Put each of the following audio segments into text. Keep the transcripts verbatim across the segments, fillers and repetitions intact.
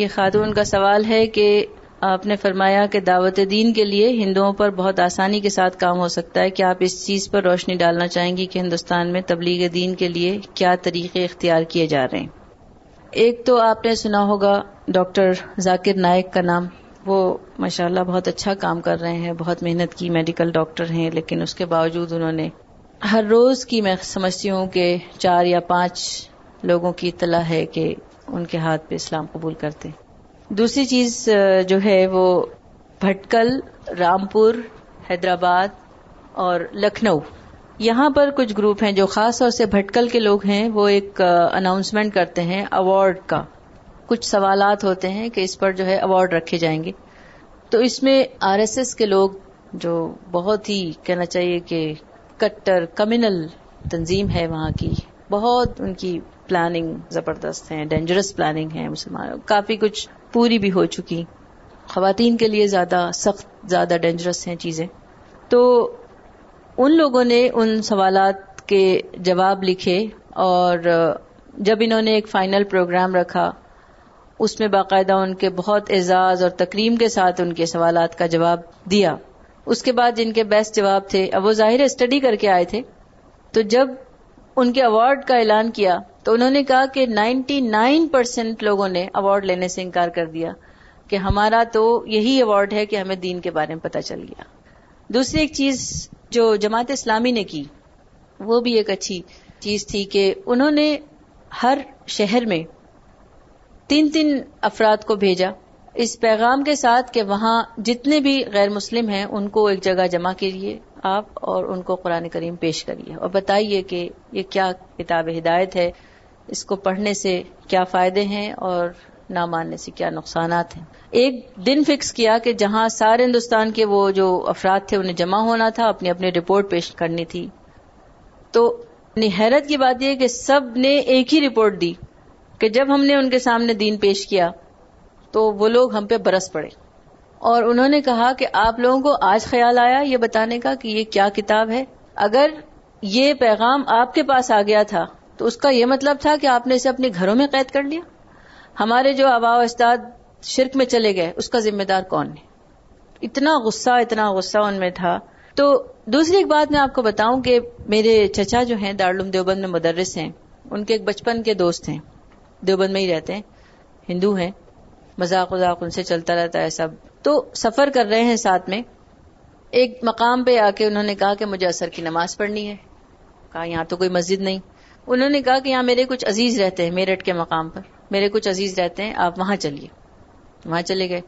یہ خاتون کا سوال ہے کہ آپ نے فرمایا کہ دعوت دین کے لیے ہندوؤں پر بہت آسانی کے ساتھ کام ہو سکتا ہے، کیا آپ اس چیز پر روشنی ڈالنا چاہیں گی کہ ہندوستان میں تبلیغ دین کے لیے کیا طریقے اختیار کیے جا رہے ہیں؟ ایک تو آپ نے سنا ہوگا ڈاکٹر ذاکر نائک کا نام، وہ ماشاءاللہ بہت اچھا کام کر رہے ہیں، بہت محنت کی، میڈیکل ڈاکٹر ہیں، لیکن اس کے باوجود انہوں نے ہر روز کی، میں سمجھتی ہوں کہ چار یا پانچ لوگوں کی اطلاع ہے کہ ان کے ہاتھ پہ اسلام قبول کرتے ہیں۔ دوسری چیز جو ہے وہ بھٹکل، رامپور، حیدرآباد اور لکھنؤ، یہاں پر کچھ گروپ ہیں جو خاص طور سے بھٹکل کے لوگ ہیں، وہ ایک اناؤنسمنٹ کرتے ہیں ایوارڈ کا، کچھ سوالات ہوتے ہیں کہ اس پر جو ہے ایوارڈ رکھے جائیں گے، تو اس میں آر ایس ایس کے لوگ جو بہت ہی کہنا چاہیے کہ کٹر کمیونل تنظیم ہے وہاں کی، بہت ان کی پلاننگ زبردست ہے، ڈینجرس پلاننگ ہے، مسلمانوں کافی کچھ پوری بھی ہو چکی، خواتین کے لیے زیادہ سخت، زیادہ ڈینجرس ہیں چیزیں، تو ان لوگوں نے ان سوالات کے جواب لکھے، اور جب انہوں نے ایک فائنل پروگرام رکھا اس میں باقاعدہ ان کے بہت اعزاز اور تکریم کے ساتھ ان کے سوالات کا جواب دیا۔ اس کے بعد جن کے بیسٹ جواب تھے، اب وہ ظاہر ہے اسٹڈی کر کے آئے تھے، تو جب ان کے ایوارڈ کا اعلان کیا تو انہوں نے کہا کہ نائنٹی نائن پرسینٹ لوگوں نے ایوارڈ لینے سے انکار کر دیا کہ ہمارا تو یہی ایوارڈ ہے کہ ہمیں دین کے بارے میں پتہ چل گیا۔ دوسری ایک چیز جو جماعت اسلامی نے کی وہ بھی ایک اچھی چیز تھی کہ انہوں نے ہر شہر میں تین تین افراد کو بھیجا اس پیغام کے ساتھ کہ وہاں جتنے بھی غیر مسلم ہیں ان کو ایک جگہ جمع کریے آپ، اور ان کو قرآن کریم پیش کریے اور بتائیے کہ یہ کیا کتاب ہدایت ہے، اس کو پڑھنے سے کیا فائدے ہیں اور نہ ماننے سے کیا نقصانات ہیں۔ ایک دن فکس کیا کہ جہاں سارے ہندوستان کے وہ جو افراد تھے انہیں جمع ہونا تھا، اپنی اپنی رپورٹ پیش کرنی تھی، تو حیرت کی بات یہ کہ سب نے ایک ہی رپورٹ دی کہ جب ہم نے ان کے سامنے دین پیش کیا تو وہ لوگ ہم پہ برس پڑے، اور انہوں نے کہا کہ آپ لوگوں کو آج خیال آیا یہ بتانے کا کہ یہ کیا کتاب ہے؟ اگر یہ پیغام آپ کے پاس آ گیا تھا تو اس کا یہ مطلب تھا کہ آپ نے اسے اپنے گھروں میں قید کر لیا، ہمارے جو آباء و اجداد شرک میں چلے گئے اس کا ذمہ دار کون ہے؟ اتنا غصہ اتنا غصہ ان میں تھا۔ تو دوسری ایک بات میں آپ کو بتاؤں کہ میرے چچا جو ہیں دارالعلوم دیوبند میں مدرس ہیں، ان کے ایک بچپن کے دوست ہیں، دیوبند میں ہی رہتے ہیں، ہندو ہیں، مذاق وذاق ان سے چلتا رہتا ہے سب، تو سفر کر رہے ہیں ساتھ میں، ایک مقام پہ آ کے انہوں نے کہا کہ مجھے عصر کی نماز پڑھنی ہے، کہا یہاں تو کوئی مسجد نہیں، انہوں نے کہا کہ یہاں میرے کچھ عزیز رہتے ہیں میرٹھ کے مقام پر، میرے کچھ عزیز رہتے ہیں آپ وہاں چلیے، وہاں چلے گئے،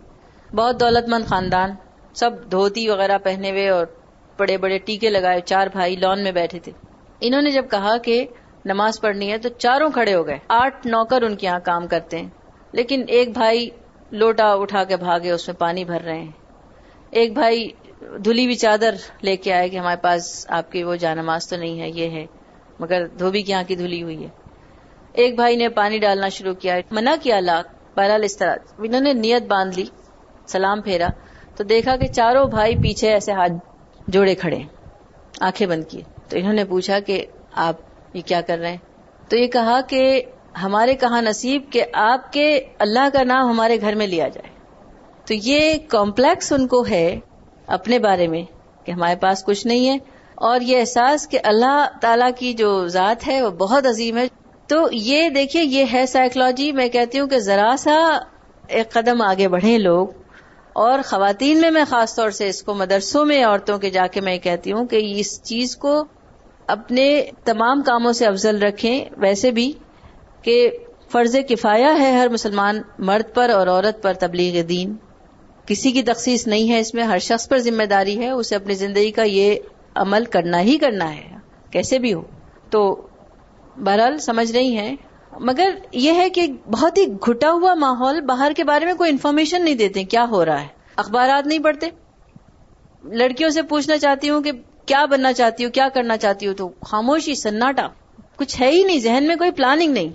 بہت دولت مند خاندان، سب دھوتی وغیرہ پہنے ہوئے اور بڑے بڑے ٹیکے لگائے، چار بھائی لان میں بیٹھے تھے، انہوں نے جب کہا کہ نماز پڑھنی ہے تو چاروں کھڑے ہو گئے، آٹھ نوکر ان کے یہاں کام کرتے ہیں، لیکن ایک بھائی لوٹا اٹھا کے بھاگے اس میں پانی بھر رہے ہیں، ایک بھائی دھلی ہوئی چادر لے کے آئے کہ ہمارے پاس آپ کی وہ جان نماز تو نہیں ہے، یہ ہے مگر دھوبی کے یہاں کی دھلی ہوئی ہے، ایک بھائی نے پانی ڈالنا شروع کیا، منع کیا لاکھ، بہرحال اس طرح انہوں نے نیت باندھ لی، سلام پھیرا تو دیکھا کہ چاروں بھائی پیچھے ایسے ہاتھ جوڑے کھڑے ہیں، آنکھیں بند کیے، تو انہوں نے پوچھا کہ آپ یہ کیا کر رہے ہیں؟ تو یہ کہا کہ ہمارے کہاں نصیب کہ آپ کے اللہ کا نام ہمارے گھر میں لیا جائے، تو یہ کمپلیکس ان کو ہے اپنے بارے میں کہ ہمارے پاس کچھ نہیں ہے، اور یہ احساس کہ اللہ تعالیٰ کی جو ذات ہے وہ بہت عظیم ہے۔ تو یہ دیکھیے یہ ہے سائیکلوجی، میں کہتی ہوں کہ ذرا سا ایک قدم آگے بڑھیں لوگ، اور خواتین میں میں خاص طور سے اس کو مدرسوں میں عورتوں کے جا کے میں کہتی ہوں کہ اس چیز کو اپنے تمام کاموں سے افضل رکھیں، ویسے بھی کہ فرض کفایہ ہے ہر مسلمان مرد پر اور عورت پر تبلیغ دین، کسی کی تخصیص نہیں ہے اس میں، ہر شخص پر ذمہ داری ہے، اسے اپنی زندگی کا یہ عمل کرنا ہی کرنا ہے کیسے بھی ہو، تو بہرحال سمجھ رہی ہیں، مگر یہ ہے کہ بہت ہی گھٹا ہوا ماحول، باہر کے بارے میں کوئی انفارمیشن نہیں دیتے کیا ہو رہا ہے، اخبارات نہیں پڑھتے، لڑکیوں سے پوچھنا چاہتی ہوں کہ کیا بننا چاہتی ہوں، کیا کرنا چاہتی ہوں، تو خاموشی، سناٹا، کچھ ہے ہی نہیں، ذہن میں کوئی پلاننگ نہیں۔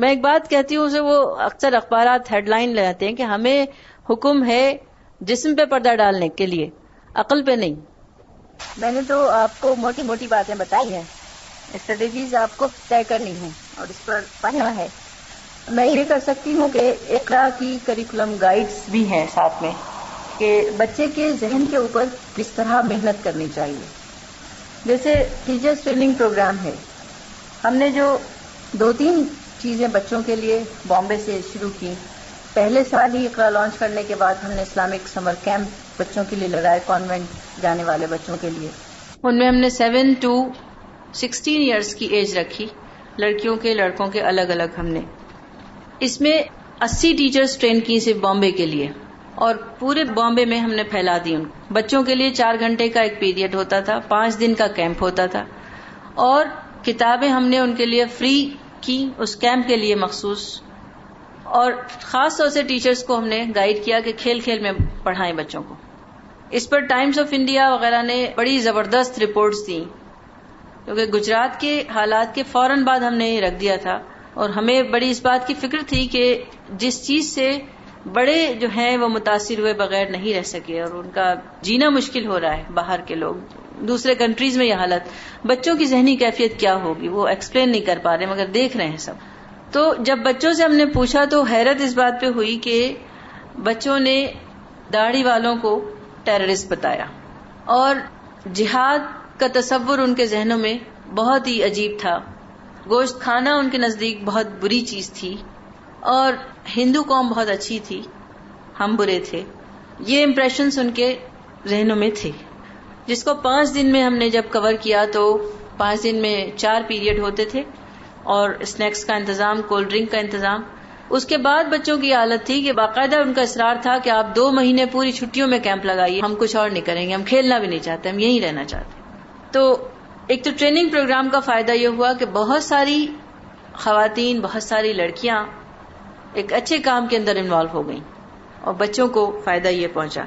میں ایک بات کہتی ہوں اسے، وہ اکثر اخبارات ہیڈ لائن لگاتے ہیں کہ ہمیں حکم ہے جسم پہ پردہ ڈالنے کے لیے، عقل پہ نہیں۔ میں نے تو آپ کو موٹی موٹی باتیں بتائی ہیں، اسٹریٹجیز آپ کو طے کرنی ہے اور اس پر پڑھنا ہے، میں یہ کر سکتی ہوں کہ اقرا کی کریکولم گائیڈز بھی ہیں ساتھ میں کہ بچے کے ذہن کے اوپر کس طرح محنت کرنی چاہیے. جیسے ٹیچرز ٹریننگ پروگرام ہے, ہم نے جو دو تین چیزیں بچوں کے لیے بامبے سے شروع کی. پہلے سال ہی اقرا لانچ کرنے کے بعد ہم نے اسلامک سمر کیمپ بچوں کے لیے لگائے, کانوینٹ جانے والے بچوں کے لیے. ان میں ہم نے سیون ٹو سکسٹین ایئرس کی ایج رکھی, لڑکیوں کے لڑکوں کے الگ الگ. ہم نے اس میں اسی ٹیچرز ٹرین کی صرف بامبے کے لیے, اور پورے بامبے میں ہم نے پھیلا دی ان کو. بچوں کے لیے چار گھنٹے کا ایک پیریڈ ہوتا تھا, پانچ دن کا کیمپ ہوتا تھا, اور کتابیں ہم نے ان کے لیے فری کی اس کیمپ کے لیے مخصوص. اور خاص طور سے ٹیچرز کو ہم نے گائیڈ کیا کہ کھیل کھیل میں پڑھائیں بچوں کو. اس پر ٹائمس آف انڈیا وغیرہ نے بڑی زبردست رپورٹس دیں, کیونکہ گجرات کے حالات کے فوراً بعد ہم نے یہ رکھ دیا تھا. اور ہمیں بڑی اس بات کی فکر تھی کہ جس چیز سے بڑے جو ہیں وہ متاثر ہوئے بغیر نہیں رہ سکے, اور ان کا جینا مشکل ہو رہا ہے. باہر کے لوگ, دوسرے کنٹریز میں یہ حالت, بچوں کی ذہنی کیفیت کیا ہوگی وہ ایکسپلین نہیں کر پا رہے, مگر دیکھ رہے ہیں سب. تو جب بچوں سے ہم نے پوچھا تو حیرت اس بات پہ ہوئی کہ بچوں نے داڑھی والوں کو ٹیررسٹ بتایا, اور جہاد کا تصور ان کے ذہنوں میں بہت ہی عجیب تھا. گوشت کھانا ان کے نزدیک بہت بری چیز تھی, اور ہندو قوم بہت اچھی تھی, ہم برے تھے. یہ امپریشنز ان کے ذہنوں میں تھے, جس کو پانچ دن میں ہم نے جب کور کیا تو پانچ دن میں چار پیریڈ ہوتے تھے, اور اسنیکس کا انتظام, کولڈ ڈرنک کا انتظام. اس کے بعد بچوں کی حالت تھی کہ باقاعدہ ان کا اصرار تھا کہ آپ دو مہینے پوری چھٹیوں میں کیمپ لگائیے, ہم کچھ اور نہیں کریں گے, ہم کھیلنا بھی نہیں چاہتے, ہم یہیں رہنا چاہتے. تو ایک تو ٹریننگ پروگرام کا فائدہ یہ ہوا کہ بہت ساری خواتین, بہت ساری لڑکیاں ایک اچھے کام کے اندر انوالو ہو گئیں, اور بچوں کو فائدہ یہ پہنچا.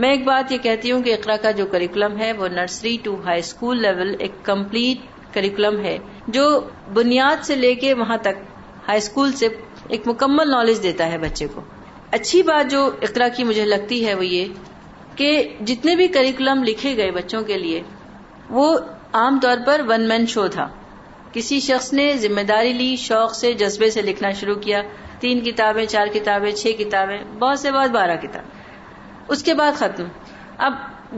میں ایک بات یہ کہتی ہوں کہ اقرا کا جو کریکولم ہے وہ nursery to high school level ایک کمپلیٹ کریکولم ہے, جو بنیاد سے لے کے وہاں تک ہائی اسکول سے ایک مکمل نالج دیتا ہے بچے کو. اچھی بات جو اقرا کی مجھے لگتی ہے وہ یہ کہ جتنے بھی کریکولم لکھے گئے بچوں کے لیے وہ عام طور پر ون مین شو تھا. کسی شخص نے ذمہ داری لی, شوق سے, جذبے سے لکھنا شروع کیا. تین کتابیں, چار کتابیں, چھ کتابیں, بہت سے بعد بارہ کتاب, اس کے بعد ختم. اب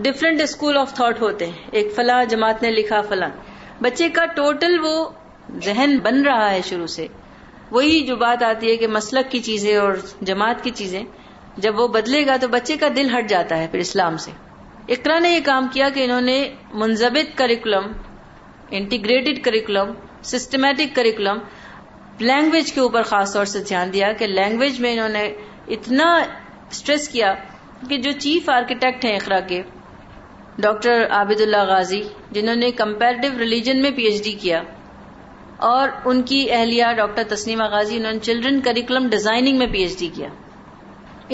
ڈفرینٹ اسکول آف تھاٹ ہوتے ہیں, ایک فلاں جماعت نے لکھا فلاں. بچے کا ٹوٹل وہ ذہن بن رہا ہے شروع سے. وہی جو بات آتی ہے کہ مسلک کی چیزیں اور جماعت کی چیزیں جب وہ بدلے گا تو بچے کا دل ہٹ جاتا ہے پھر اسلام سے. اقرا نے یہ کام کیا کہ انہوں نے منضبط curriculum, integrated curriculum, systematic curriculum, language کے اوپر خاص طور سے دھیان دیا کہ لینگویج میں انہوں نے اتنا اسٹریس کیا کہ جو چیف آرکیٹیکٹ ہیں اقرا کے, ڈاکٹر عبد اللہ غازی, جنہوں نے کمپیریٹو ریلیجن میں پی ایچ ڈی کیا, اور ان کی اہلیہ ڈاکٹر تسنیمہ غازی, انہوں نے چلڈرن کریکولم ڈیزائننگ میں پی ایچ ڈی کیا.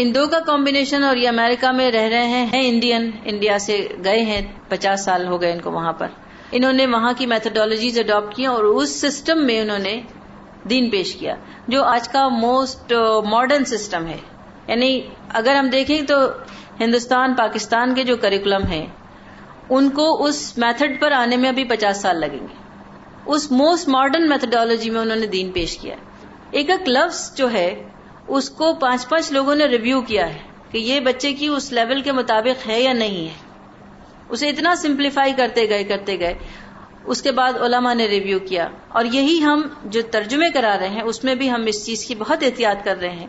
ان دو کا کمبینیشن, اور یہ امریکہ میں رہ رہے ہیں, ہیں انڈین, انڈیا سے گئے ہیں, پچاس سال ہو گئے ان کو وہاں پر. انہوں نے وہاں کی میتھڈالوجیز اڈاپٹ کی اور اس سسٹم میں انہوں نے دین پیش کیا, جو آج کا موسٹ ماڈرن سسٹم ہے. یعنی اگر ہم دیکھیں تو ہندوستان, پاکستان کے جو کریکولم ہیں ان کو اس میتھڈ پر آنے میں ابھی پچاس سال لگیں گے. اس موسٹ ماڈرن میتھڈالوجی میں انہوں نے دین پیش کیا. ایک ایک لفظ جو ہے اس کو پانچ پانچ لوگوں نے ریویو کیا ہے کہ یہ بچے کی اس لیول کے مطابق ہے یا نہیں ہے. اسے اتنا سمپلیفائی کرتے گئے کرتے گئے اس کے بعد علماء نے ریویو کیا. اور یہی ہم جو ترجمے کرا رہے ہیں اس میں بھی ہم اس چیز کی بہت احتیاط کر رہے ہیں,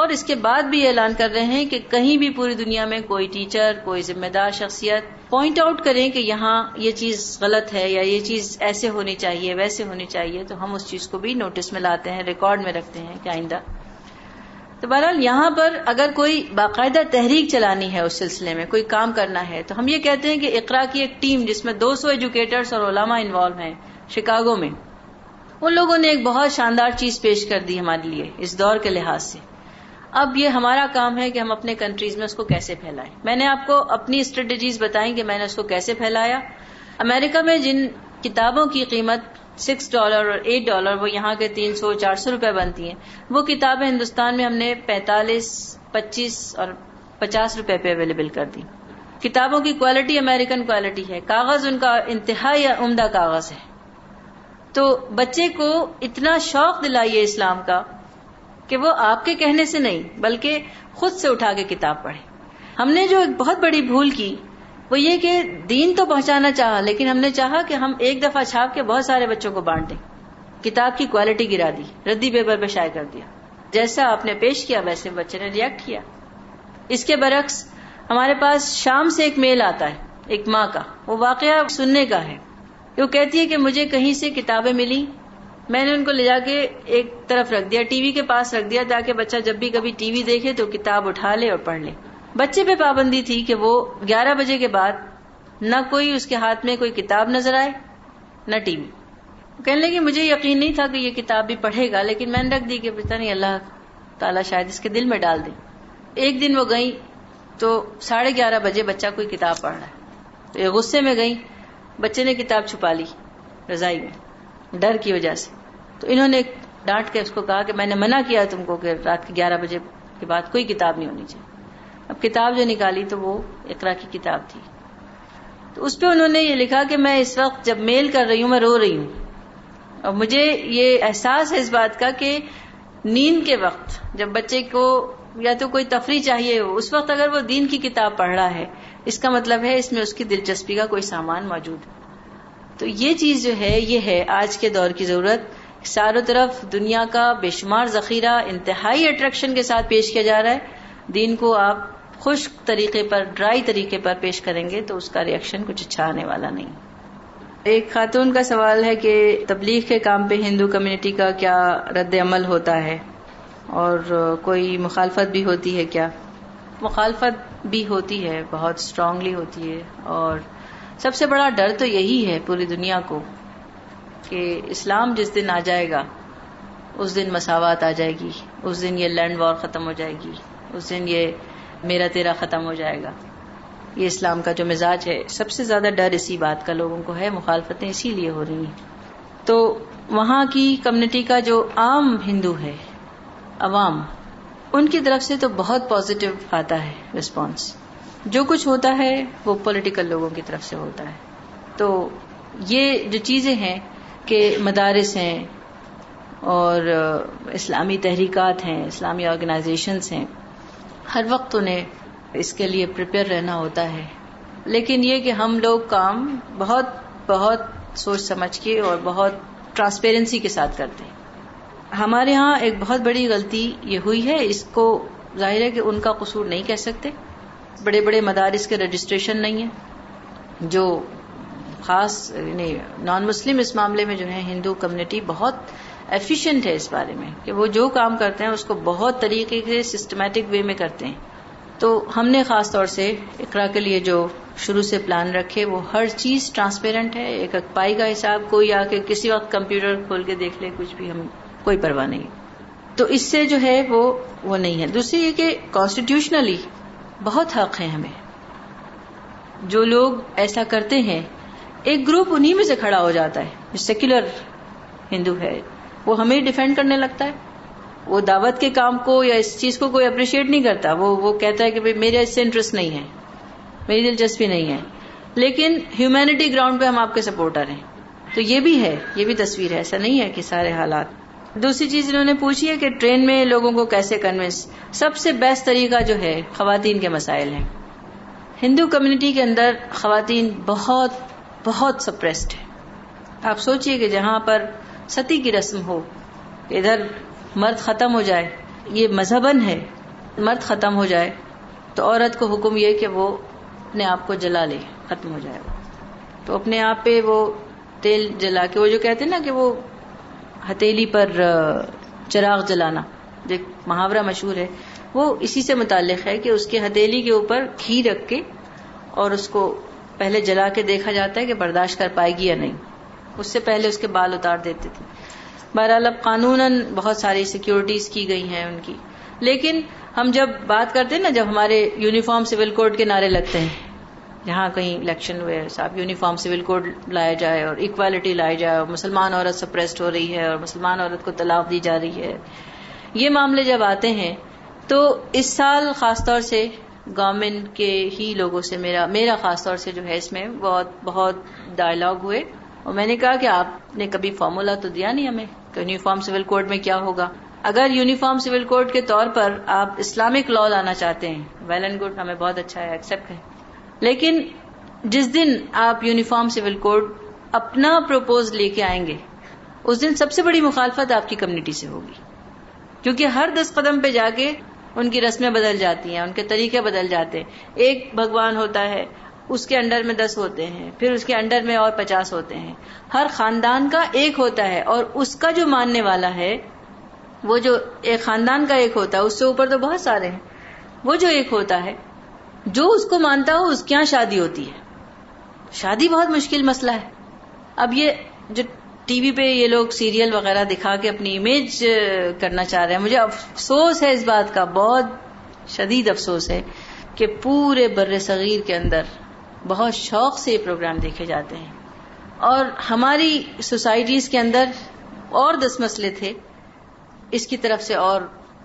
اور اس کے بعد بھی اعلان کر رہے ہیں کہ کہیں بھی پوری دنیا میں کوئی ٹیچر, کوئی ذمہ دار شخصیت پوائنٹ آؤٹ کریں کہ یہاں یہ چیز غلط ہے یا یہ چیز ایسے ہونی چاہیے, ویسے ہونی چاہیے, تو ہم اس چیز کو بھی نوٹس میں لاتے ہیں, ریکارڈ میں رکھتے ہیں کہ آئندہ. تو بہرحال یہاں پر اگر کوئی باقاعدہ تحریک چلانی ہے اس سلسلے میں, کوئی کام کرنا ہے, تو ہم یہ کہتے ہیں کہ اقرا کی ایک ٹیم جس میں دو سو ایجوکیٹرز اور علماء انوالو ہیں شکاگو میں, ان لوگوں نے ایک بہت شاندار چیز پیش کر دی ہمارے لیے اس دور کے لحاظ سے. اب یہ ہمارا کام ہے کہ ہم اپنے کنٹریز میں اس کو کیسے پھیلائیں. میں نے آپ کو اپنی اسٹریٹجیز بتائیں کہ میں نے اس کو کیسے پھیلایا. امریکہ میں جن کتابوں کی قیمت سکس ڈالر اور ایٹ ڈالر وہ یہاں کے تین سو چار سو روپے بنتی ہیں, وہ کتابیں ہندوستان میں ہم نے پینتالیس, پچیس اور پچاس روپے پہ اویلیبل کر دی. کتابوں کی کوالٹی امریکن کوالٹی ہے, کاغذ ان کا انتہائی عمدہ کاغذ ہے. تو بچے کو اتنا شوق دلائیے اسلام کا کہ وہ آپ کے کہنے سے نہیں بلکہ خود سے اٹھا کے کتاب پڑھے. ہم نے جو ایک بہت بڑی بھول کی وہ یہ کہ دین تو پہنچانا چاہا لیکن ہم نے چاہا کہ ہم ایک دفعہ چھاپ کے بہت سارے بچوں کو بانٹ دیں. کتاب کی کوالٹی گرا دی, ردی پیپر پہ شائع کر دیا. جیسا آپ نے پیش کیا ویسے بچے نے ریئیکٹ کیا. اس کے برعکس ہمارے پاس شام سے ایک میل آتا ہے ایک ماں کا, وہ واقعہ سننے کا ہے. وہ کہتی ہے کہ مجھے کہیں سے کتابیں ملی, میں نے ان کو لے جا کے ایک طرف رکھ دیا, ٹی وی کے پاس رکھ دیا تاکہ بچہ جب بھی کبھی ٹی وی دیکھے تو کتاب اٹھا لے اور پڑھ لے. بچے پہ پابندی تھی کہ وہ گیارہ بجے کے بعد نہ کوئی اس کے ہاتھ میں کوئی کتاب نظر آئے نہ ٹی وی. کہنے لگی مجھے یقین نہیں تھا کہ یہ کتاب بھی پڑھے گا لیکن میں نے رکھ دی کہ پتہ نہیں اللہ تعالیٰ شاید اس کے دل میں ڈال دے. ایک دن وہ گئی تو ساڑھے گیارہ بجے بچہ کوئی کتاب پڑھ رہا ہے, تو یہ غصے میں گئی, بچے نے کتاب چھپا لی رضائی میں ڈر کی وجہ سے. تو انہوں نے ڈانٹ کے اس کو کہا کہ میں نے منع کیا تم کو کہ رات کے گیارہ بجے کے بعد کوئی کتاب نہیں ہونی چاہیے. اب کتاب جو نکالی تو وہ اقرا کی کتاب تھی. تو اس پہ انہوں نے یہ لکھا کہ میں اس وقت جب میل کر رہی ہوں میں رو رہی ہوں, اور مجھے یہ احساس ہے اس بات کا کہ نیند کے وقت جب بچے کو یا تو کوئی تفریح چاہیے اس وقت اگر وہ دین کی کتاب پڑھ رہا ہے اس کا مطلب ہے اس میں اس کی دلچسپی کا کوئی سامان موجود ہے. تو یہ چیز جو ہے یہ ہے آج کے دور کی ضرورت. چاروں طرف دنیا کا بے شمار ذخیرہ انتہائی اٹریکشن کے ساتھ پیش کیا جا رہا ہے. دین کو آپ خشک طریقے پر ڈرائی طریقے پر پیش کریں گے تو اس کا ریئیکشن کچھ اچھا آنے والا نہیں. ایک خاتون کا سوال ہے کہ تبلیغ کے کام پہ ہندو کمیونٹی کا کیا رد عمل ہوتا ہے اور کوئی مخالفت بھی ہوتی ہے کیا؟ مخالفت بھی ہوتی ہے, بہت اسٹرانگلی ہوتی ہے, اور سب سے بڑا ڈر تو یہی ہے پوری دنیا کو کہ اسلام جس دن آ جائے گا اس دن مساوات آ جائے گی, اس دن یہ لینڈ وار ختم ہو جائے گی, اس دن یہ میرا تیرا ختم ہو جائے گا. یہ اسلام کا جو مزاج ہے سب سے زیادہ ڈر اسی بات کا لوگوں کو ہے, مخالفتیں اسی لیے ہو رہی ہیں. تو وہاں کی کمیونٹی کا جو عام ہندو ہے عوام, ان کی طرف سے تو بہت پازیٹیو آتا ہے رسپانس. جو کچھ ہوتا ہے وہ پولیٹیکل لوگوں کی طرف سے ہوتا ہے. تو یہ جو چیزیں ہیں کہ مدارس ہیں اور اسلامی تحریکات ہیں, اسلامی آرگنائزیشنز ہیں, ہر وقت انہیں اس کے لیے پریپیئر رہنا ہوتا ہے. لیکن یہ کہ ہم لوگ کام بہت بہت سوچ سمجھ کے اور بہت ٹرانسپیرنسی کے ساتھ کرتے ہیں. ہمارے ہاں ایک بہت بڑی غلطی یہ ہوئی ہے, اس کو ظاہر ہے کہ ان کا قصور نہیں کہہ سکتے. بڑے بڑے مدارس کے رجسٹریشن نہیں ہیں, جو خاص نان مسلم اس معاملے میں جو ہے ہندو کمیونٹی بہت ایفیشینٹ ہے اس بارے میں کہ وہ جو کام کرتے ہیں اس کو بہت طریقے سے سسٹمیٹک وے میں کرتے ہیں. تو ہم نے خاص طور سے اقرا کے لیے جو شروع سے پلان رکھے وہ ہر چیز ٹرانسپیرنٹ ہے, ایک اکپائی کا حساب, کوئی آ کے کسی وقت کمپیوٹر کھول کے دیکھ لے کچھ بھی, ہم کوئی پرواہ نہیں. تو اس سے جو ہے وہ وہ نہیں ہے. دوسری یہ کہ کانسٹیٹیوشنلی بہت حق ہیں ہمیں. جو لوگ ایسا کرتے ہیں ایک گروپ انہی میں سے کھڑا ہو جاتا ہے, جو سیکولر ہندو ہے وہ ہمیں ڈیفینڈ کرنے لگتا ہے. وہ دعوت کے کام کو یا اس چیز کو کوئی اپریشیٹ نہیں کرتا, وہ وہ کہتا ہے کہ میرے اس سے انٹرسٹ نہیں ہے, میری دلچسپی نہیں ہے, لیکن ہیومینٹی گراؤنڈ پہ ہم آپ کے سپورٹر ہیں. تو یہ بھی ہے, یہ بھی تصویر ہے, ایسا نہیں ہے کہ سارے حالات. دوسری چیز انہوں نے پوچھی ہے کہ ٹرین میں لوگوں کو کیسے کنوینس. سب سے بیسٹ طریقہ جو ہے خواتین کے مسائل ہیں. ہندو کمیونٹی کے اندر خواتین بہت بہت سپریسڈ ہیں. آپ سوچئے کہ جہاں پر ستی کی رسم ہو ادھر مرد ختم ہو جائے, یہ مذہباً ہے, مرد ختم ہو جائے تو عورت کو حکم یہ کہ وہ اپنے آپ کو جلا لے, ختم ہو جائے. تو اپنے آپ پہ وہ تیل جلا کے, وہ جو کہتے ہیں نا کہ وہ ہتھیلی پر چراغ جلانا, جو محاورہ مشہور ہے وہ اسی سے متعلق ہے کہ اس کے ہتھیلی کے اوپر گھی رکھ کے اور اس کو پہلے جلا کے دیکھا جاتا ہے کہ برداشت کر پائے گی یا نہیں. اس سے پہلے اس کے بال اتار دیتے تھے. بہرحال اب قانوناً بہت ساری سیکیورٹیز کی گئی ہیں ان کی. لیکن ہم جب بات کرتے ہیں نا, جب ہمارے یونیفارم سول کوڈ کے نعرے لگتے ہیں جہاں کہیں الیکشن ہوئے, صاحب یونیفارم سول کوڈ لایا جائے اور ایکوالٹی لائی جائے, اور مسلمان عورت سپریسڈ ہو رہی ہے اور مسلمان عورت کو طلاق دی جا رہی ہے, یہ معاملے جب آتے ہیں تو اس سال خاص طور سے گورنمنٹ کے ہی لوگوں سے میرا میرا خاص طور سے جو ہے اس میں بہت بہت ڈائلاگ ہوئے. اور میں نے کہا کہ آپ نے کبھی فارمولا تو دیا نہیں ہمیں کہ یونیفارم سول کوڈ میں کیا ہوگا. اگر یونیفارم سول کوڈ کے طور پر آپ اسلامک لاء لانا چاہتے ہیں, ویل اینڈ گڈ, ہمیں بہت اچھا ہے, ایکسیپٹ ہے, لیکن جس دن آپ یونیفارم سول کوڈ اپنا پروپوز لے کے آئیں گے اس دن سب سے بڑی مخالفت آپ کی کمیونٹی سے ہوگی, کیونکہ ہر دس قدم پہ جا کے ان کی رسمیں بدل جاتی ہیں, ان کے طریقے بدل جاتے ہیں. ایک بھگوان ہوتا ہے, اس کے انڈر میں دس ہوتے ہیں, پھر اس کے انڈر میں اور پچاس ہوتے ہیں, ہر خاندان کا ایک ہوتا ہے, اور اس کا جو ماننے والا ہے وہ جو ایک خاندان کا ایک ہوتا ہے, اس سے اوپر تو بہت سارے ہیں, وہ جو ایک ہوتا ہے جو اس کو مانتا ہو اس کے یہاں شادی ہوتی ہے. شادی بہت مشکل مسئلہ ہے. اب یہ جو ٹی وی پہ یہ لوگ سیریل وغیرہ دکھا کے اپنی امیج کرنا چاہ رہے ہیں, مجھے افسوس ہے اس بات کا, بہت شدید افسوس ہے کہ پورے بر صغیر کے اندر بہت شوق سے یہ پروگرام دیکھے جاتے ہیں. اور ہماری سوسائٹیز کے اندر اور دس مسئلے تھے, اس کی طرف سے اور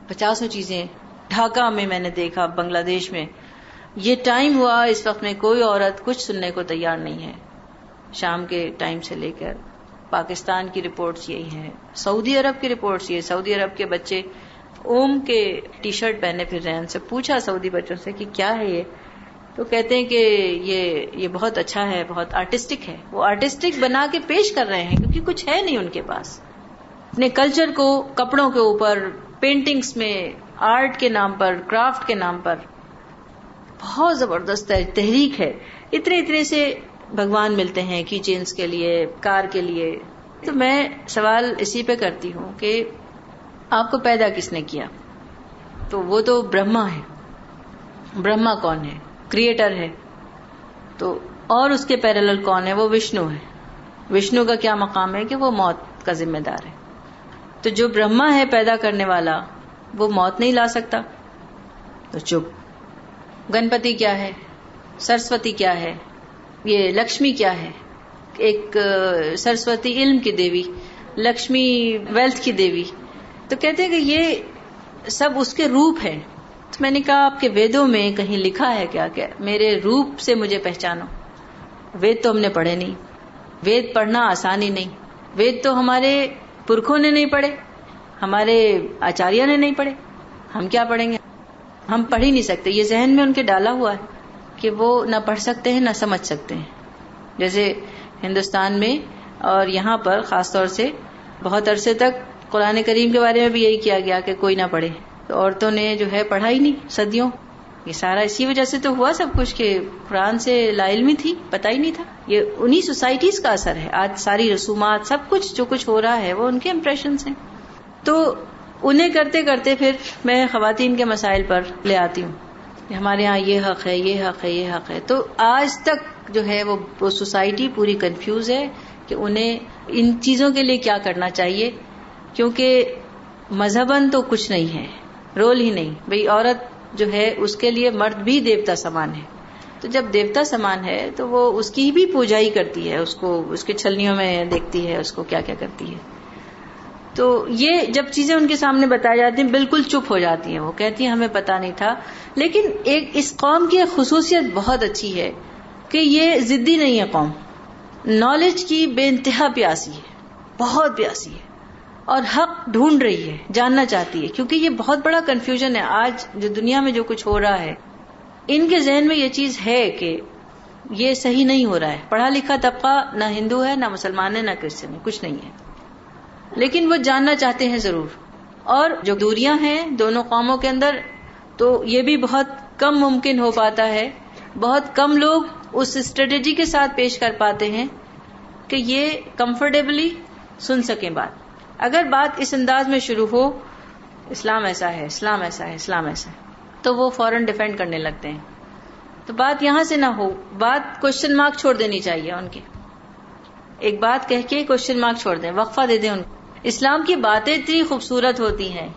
پچاسوں چیزیں. ڈھاکہ میں میں نے دیکھا, بنگلہ دیش میں یہ ٹائم ہوا, اس وقت میں کوئی عورت کچھ سننے کو تیار نہیں ہے, شام کے ٹائم سے لے کر. پاکستان کی رپورٹس یہی ہیں, سعودی عرب کی رپورٹس یہ, سعودی عرب کے بچے اوم کے ٹی شرٹ پہنے پھر رہے ہیں. ان سے پوچھا سعودی بچوں سے کہ کیا ہے یہ, تو کہتے ہیں کہ یہ یہ بہت اچھا ہے, بہت آرٹسٹک ہے. وہ آرٹسٹک بنا کے پیش کر رہے ہیں کیونکہ کچھ ہے نہیں ان کے پاس. اپنے کلچر کو کپڑوں کے اوپر, پینٹنگز میں, آرٹ کے نام پر, کرافٹ کے نام پر بہت زبردست تحریک ہے. اتنے اتنے سے بھگوان ملتے ہیں, کی چینز کے لیے, کار کے لیے. تو میں سوال اسی پہ کرتی ہوں کہ آپ کو پیدا کس نے کیا؟ تو وہ تو برہما ہے. برہما کون ہے؟ کریٹر ہے. تو اور اس کے پیرالل کون ہے؟ وہ وشنو ہے. وشنو کا کیا مقام ہے کہ وہ موت کا ذمہ دار ہے. تو جو برہما ہے پیدا کرنے والا, وہ موت نہیں لا سکتا, تو چپ. گنپتی کیا ہے؟ سرسوتی کیا ہے؟ یہ لکشمی کیا ہے؟ ایک سرسوتی علم کی دیوی, لکشمی ویلتھ کی دیوی. تو کہتے ہیں کہ یہ سب اس کے روپ ہیں. تو میں نے کہا آپ کے ویدوں میں کہیں لکھا ہے کیا کہ میرے روپ سے مجھے پہچانو؟ وید تو ہم نے پڑھے نہیں, وید پڑھنا آسان ہی نہیں, وید تو ہمارے پرکھوں نے نہیں پڑھے, ہمارے آچاریہ نے نہیں پڑھے, ہم کیا پڑھیں گے؟ ہم پڑھ ہی نہیں سکتے. یہ ذہن میں ان کے ڈالا ہوا ہے کہ وہ نہ پڑھ سکتے ہیں نہ سمجھ سکتے ہیں. جیسے ہندوستان میں اور یہاں پر خاص طور سے بہت عرصے تک قرآن کریم کے بارے میں بھی یہی کیا گیا کہ کوئی نہ پڑھے, تو عورتوں نے جو ہے پڑھا ہی نہیں صدیوں. یہ سارا اسی وجہ سے تو ہوا سب کچھ کہ قرآن سے لا علمی تھی, پتہ ہی نہیں تھا. یہ انہی سوسائٹیز کا اثر ہے. آج ساری رسومات, سب کچھ جو کچھ ہو رہا ہے وہ ان کے امپریشنز ہیں. تو انہیں کرتے کرتے پھر میں خواتین کے مسائل پر لے آتی ہوں. ہمارے ہاں یہ حق ہے, یہ حق ہے, یہ حق ہے. تو آج تک جو ہے وہ سوسائٹی پوری کنفیوز ہے کہ انہیں ان چیزوں کے لیے کیا کرنا چاہیے, کیونکہ مذہباً تو کچھ نہیں ہے, رول ہی نہیں. بھئی عورت جو ہے اس کے لیے مرد بھی دیوتا سامان ہے, تو جب دیوتا سامان ہے تو وہ اس کی بھی پوجا ہی کرتی ہے, اس کو اس کے چھلنیوں میں دیکھتی ہے, اس کو کیا کیا کرتی ہے. تو یہ جب چیزیں ان کے سامنے بتائی جاتی ہیں بالکل چپ ہو جاتی ہیں. وہ کہتی ہیں ہمیں پتہ نہیں تھا. لیکن ایک اس قوم کی ایک خصوصیت بہت اچھی ہے کہ یہ ضدی نہیں ہے قوم, نالج کی بے انتہا پیاسی ہے, بہت پیاسی ہے, اور حق ڈھونڈ رہی ہے, جاننا چاہتی ہے. کیونکہ یہ بہت بڑا کنفیوژن ہے آج جو دنیا میں جو کچھ ہو رہا ہے. ان کے ذہن میں یہ چیز ہے کہ یہ صحیح نہیں ہو رہا ہے. پڑھا لکھا طبقہ نہ ہندو ہے, نہ مسلمان ہے, نہ کرسچن ہے, کچھ نہیں ہے, لیکن وہ جاننا چاہتے ہیں ضرور. اور جو دوریاں ہیں دونوں قوموں کے اندر, تو یہ بھی بہت کم ممکن ہو پاتا ہے. بہت کم لوگ اس اسٹریٹجی کے ساتھ پیش کر پاتے ہیں کہ یہ کمفرٹیبلی سن سکیں بات. اگر بات اس انداز میں شروع ہو, اسلام ایسا ہے, اسلام ایسا ہے, اسلام ایسا ہے, تو وہ فوراً ڈیفینڈ کرنے لگتے ہیں. تو بات یہاں سے نہ ہو, بات کوشچن مارک چھوڑ دینی چاہیے ان کے. ایک بات کہہ کے کوشچن مارک چھوڑ دیں, وقفہ دے دیں ان کو. اسلام کی باتیں اتنی خوبصورت ہوتی ہیں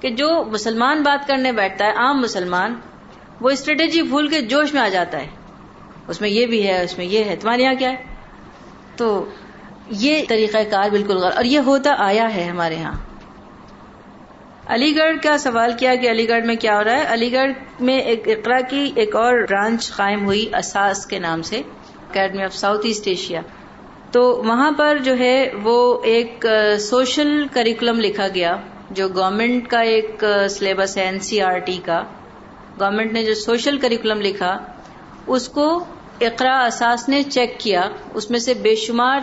کہ جو مسلمان بات کرنے بیٹھتا ہے, عام مسلمان, وہ اسٹریٹجی بھول کے جوش میں آ جاتا ہے. اس میں یہ بھی ہے, اس میں یہ ہے, تمہارے یہاں کیا ہے. تو یہ طریقہ کار بالکل غلط, اور یہ ہوتا آیا ہے ہمارے ہاں. علی گڑھ کا سوال کیا کہ علی گڑھ میں کیا ہو رہا ہے. علی گڑھ میں ایک اقرا کی ایک اور برانچ قائم ہوئی اساس کے نام سے, academy of south asset Asia. تو وہاں پر جو ہے وہ ایک سوشل کریکولم لکھا گیا جو گورنمنٹ کا ایک سلیبس ہے این سی آر ٹی کا، گورنمنٹ نے جو سوشل کریکولم لکھا اس کو اقرا اساس نے چیک کیا، اس میں سے بے شمار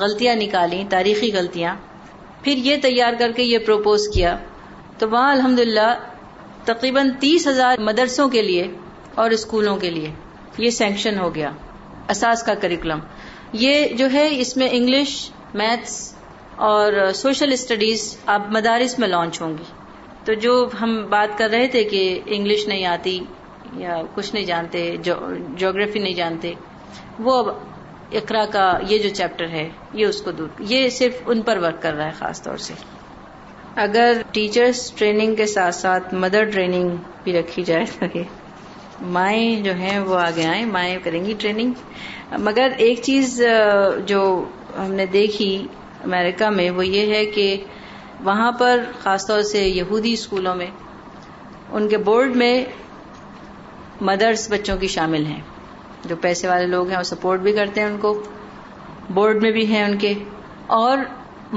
غلطیاں نکالیں، تاریخی غلطیاں، پھر یہ تیار کر کے یہ پروپوز کیا. تو وہاں الحمدللہ تقریباً تیس ہزار مدرسوں کے لیے اور اسکولوں کے لیے یہ سینکشن ہو گیا اساس کا کریکولم. یہ جو ہے اس میں انگلش، میتھس اور سوشل اسٹڈیز اب مدارس میں لانچ ہوں گی. تو جو ہم بات کر رہے تھے کہ انگلش نہیں آتی یا کچھ نہیں جانتے، جغرافی نہیں جانتے، وہ اب اقرا کا یہ جو چیپٹر ہے یہ اس کو دور، یہ صرف ان پر ورک کر رہا ہے خاص طور سے. اگر ٹیچرز ٹریننگ کے ساتھ ساتھ مدر ٹریننگ بھی رکھی جائے تاکہ مائیں جو ہیں وہ آگے آئیں، مائیں کریں گی ٹریننگ. مگر ایک چیز جو ہم نے دیکھی امریکہ میں وہ یہ ہے کہ وہاں پر خاص طور سے یہودی اسکولوں میں ان کے بورڈ میں مدرس بچوں کی شامل ہیں، جو پیسے والے لوگ ہیں وہ سپورٹ بھی کرتے ہیں ان کو، بورڈ میں بھی ہیں ان کے، اور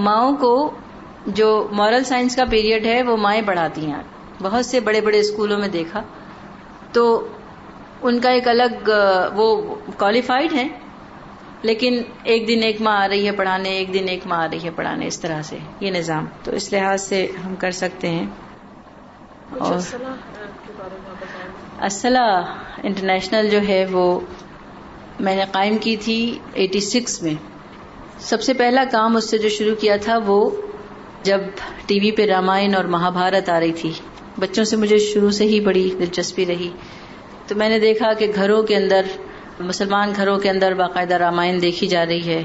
ماؤں کو جو مورل سائنس کا پیریڈ ہے وہ مائیں پڑھاتی ہیں. بہت سے بڑے بڑے اسکولوں میں دیکھا تو ان کا ایک الگ، وہ کوالیفائڈ ہیں لیکن ایک دن ایک ماں آ رہی ہے پڑھانے، ایک دن ایک ماں آ رہی ہے پڑھانے، اس طرح سے یہ نظام. تو اس لحاظ سے ہم کر سکتے ہیں. اور اصلا انٹرنیشنل جو ہے وہ میں نے قائم کی تھی ایٹی سکس میں. سب سے پہلا کام اس سے جو شروع کیا تھا وہ جب ٹی وی پہ رامائن اور مہا بھارت آ رہی تھی، بچوں سے مجھے شروع سے ہی بڑی دلچسپی رہی. تو میں نے دیکھا کہ گھروں کے اندر، مسلمان گھروں کے اندر باقاعدہ رامائن دیکھی جا رہی ہے.